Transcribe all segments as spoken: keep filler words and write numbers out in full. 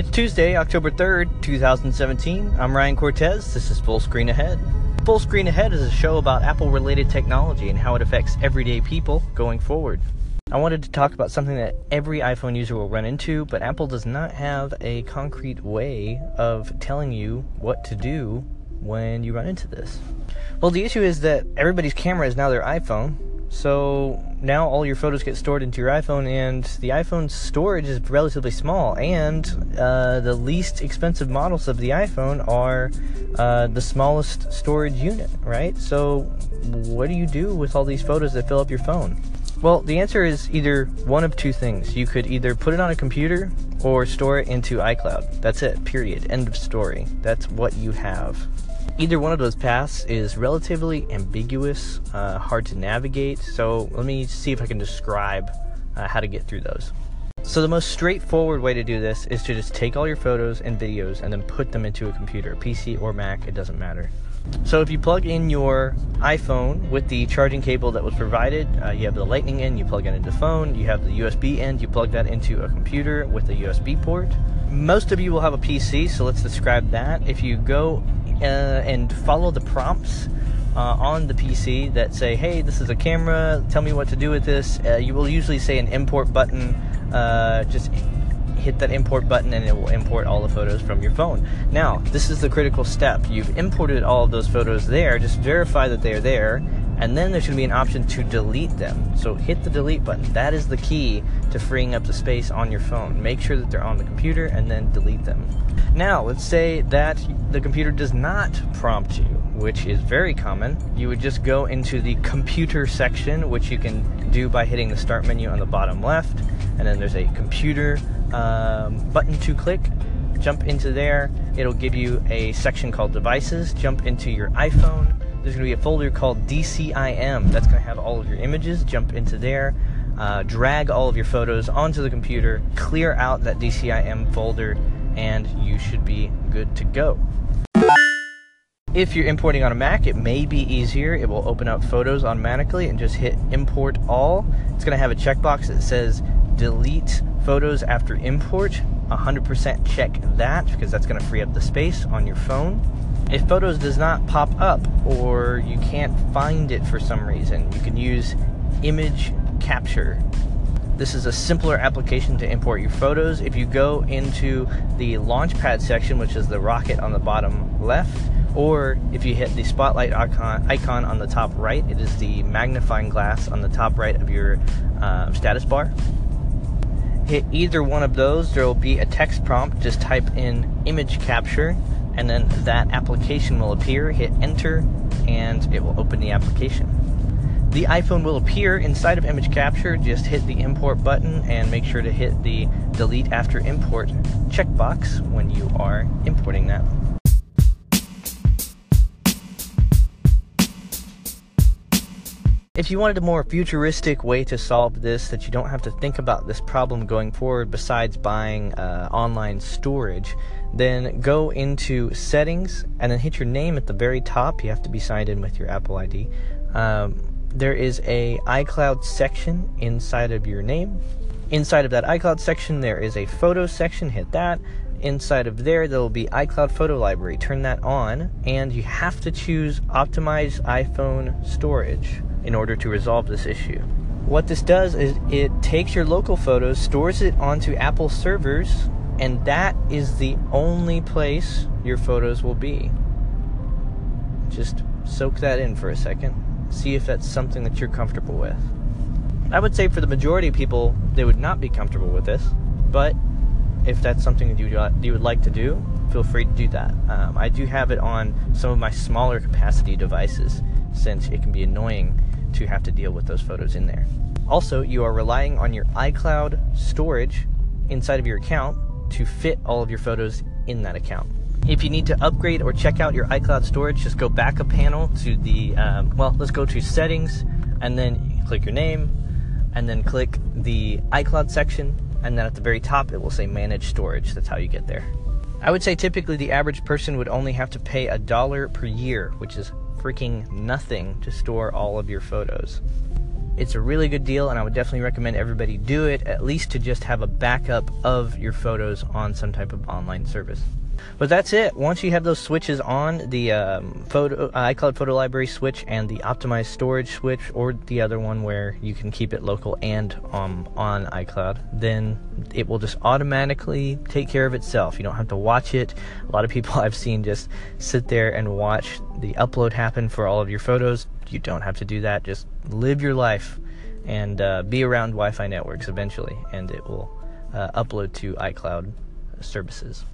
It's Tuesday, October third, two thousand seventeen. I'm Ryan Cortez. This is Full Screen Ahead. Full Screen Ahead is a show about Apple-related technology and how it affects everyday people going forward. I wanted to talk about something that every iPhone user will run into, but Apple does not have a concrete way of telling you what to do when you run into this. Well, the issue is that everybody's camera is now their iPhone. So now all your photos get stored into your iPhone, and the iPhone's storage is relatively small, and uh, the least expensive models of the iPhone are uh, the smallest storage unit, right? So what do you do with all these photos that fill up your phone? Well, the answer is either one of two things. You could either put it on a computer or store it into iCloud. That's it, period, end of story. That's what you have. Either one of those paths is relatively ambiguous, uh, hard to navigate, so let me see if I can describe uh, how to get through those. So the most straightforward way to do this is to just take all your photos and videos and then put them into a computer, P C or Mac, it doesn't matter. So if you plug in your iPhone with the charging cable that was provided, uh, you have the lightning end, you plug it into the phone, you have the U S B end, you plug that into a computer with a U S B port. Most of you will have a P C, so let's describe that. If you go Uh, and follow the prompts uh, on the P C that say, hey, this is a camera, tell me what to do with this, uh, you will usually say an import button. Uh, just hit that import button and it will import all the photos from your phone. Now, this is the critical step. You've imported all of those photos there, just verify that they are there, and then there should be an option to delete them. So hit the delete button. That is the key to freeing up the space on your phone. Make sure that they're on the computer and then delete them. Now, let's say that the computer does not prompt you, which is very common. You would just go into the computer section, which you can do by hitting the start menu on the bottom left, and then there's a computer um, button to click. Jump into there. It'll give you a section called devices. Jump into your iPhone. There's going to be a folder called D C I M. That's going to have all of your images. Jump into there. Uh, drag all of your photos onto the computer. Clear out that D C I M folder, and you should be good to go. If you're importing on a Mac, it may be easier. It will open up photos automatically and just hit import all. It's going to have a checkbox that says delete photos after import. one hundred percent check that because that's going to free up the space on your phone. If Photos does not pop up or you can't find it for some reason, you can use Image Capture. This is a simpler application to import your photos. If you go into the Launchpad section, which is the rocket on the bottom left, or if you hit the Spotlight icon, icon on the top right, it is the magnifying glass on the top right of your uh, status bar. Hit either one of those, there will be a text prompt. Just type in Image Capture, and then that application will appear. Hit enter and it will open the application. The iPhone will appear inside of Image Capture. Just hit the import button and make sure to hit the delete after import checkbox when you are importing that. If you wanted a more futuristic way to solve this, that you don't have to think about this problem going forward besides buying uh, online storage, then go into settings and then hit your name at the very top. You have to be signed in with your Apple I D. Um, there is a iCloud section inside of your name. Inside of that iCloud section, there is a photo section. Hit that. Inside of there, there will be iCloud Photo Library. Turn that on, and you have to choose Optimize iPhone Storage in order to resolve this issue. What this does is it takes your local photos, stores it onto Apple servers, and that is the only place your photos will be. Just soak that in for a second. See if that's something that you're comfortable with. I would say for the majority of people, they would not be comfortable with this, but if that's something that you, you would like to do, feel free to do that. Um, I do have it on some of my smaller capacity devices, since it can be annoying to have to deal with those photos in there. Also, you are relying on your iCloud storage inside of your account to fit all of your photos in that account. If you need to upgrade or check out your iCloud storage, just go back a panel to the, um, well, let's go to settings, and then click your name, and then click the iCloud section, and then at the very top it will say manage storage. That's how you get there. I would say typically the average person would only have to pay a dollar per year, which is freaking nothing to store all of your photos. It's a really good deal, and I would definitely recommend everybody do it, at least to just have a backup of your photos on some type of online service. But that's it. Once you have those switches on, the um, photo, uh, iCloud Photo Library switch and the optimized storage switch, or the other one where you can keep it local and um, on iCloud, then it will just automatically take care of itself. You don't have to watch it. A lot of people I've seen just sit there and watch the upload happen for all of your photos. You don't have to do that. Just live your life and uh, be around Wi-Fi networks eventually, and it will uh, upload to iCloud services.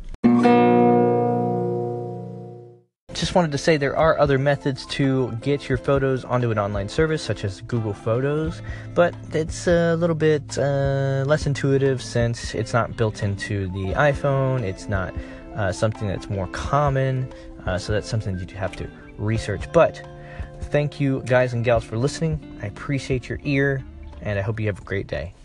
Just wanted to say there are other methods to get your photos onto an online service, such as Google Photos, but it's a little bit uh, less intuitive since it's not built into the iPhone. It's not uh, something that's more common, uh, so that's something you have to research. But thank you guys and gals for listening. I appreciate your ear, and I hope you have a great day.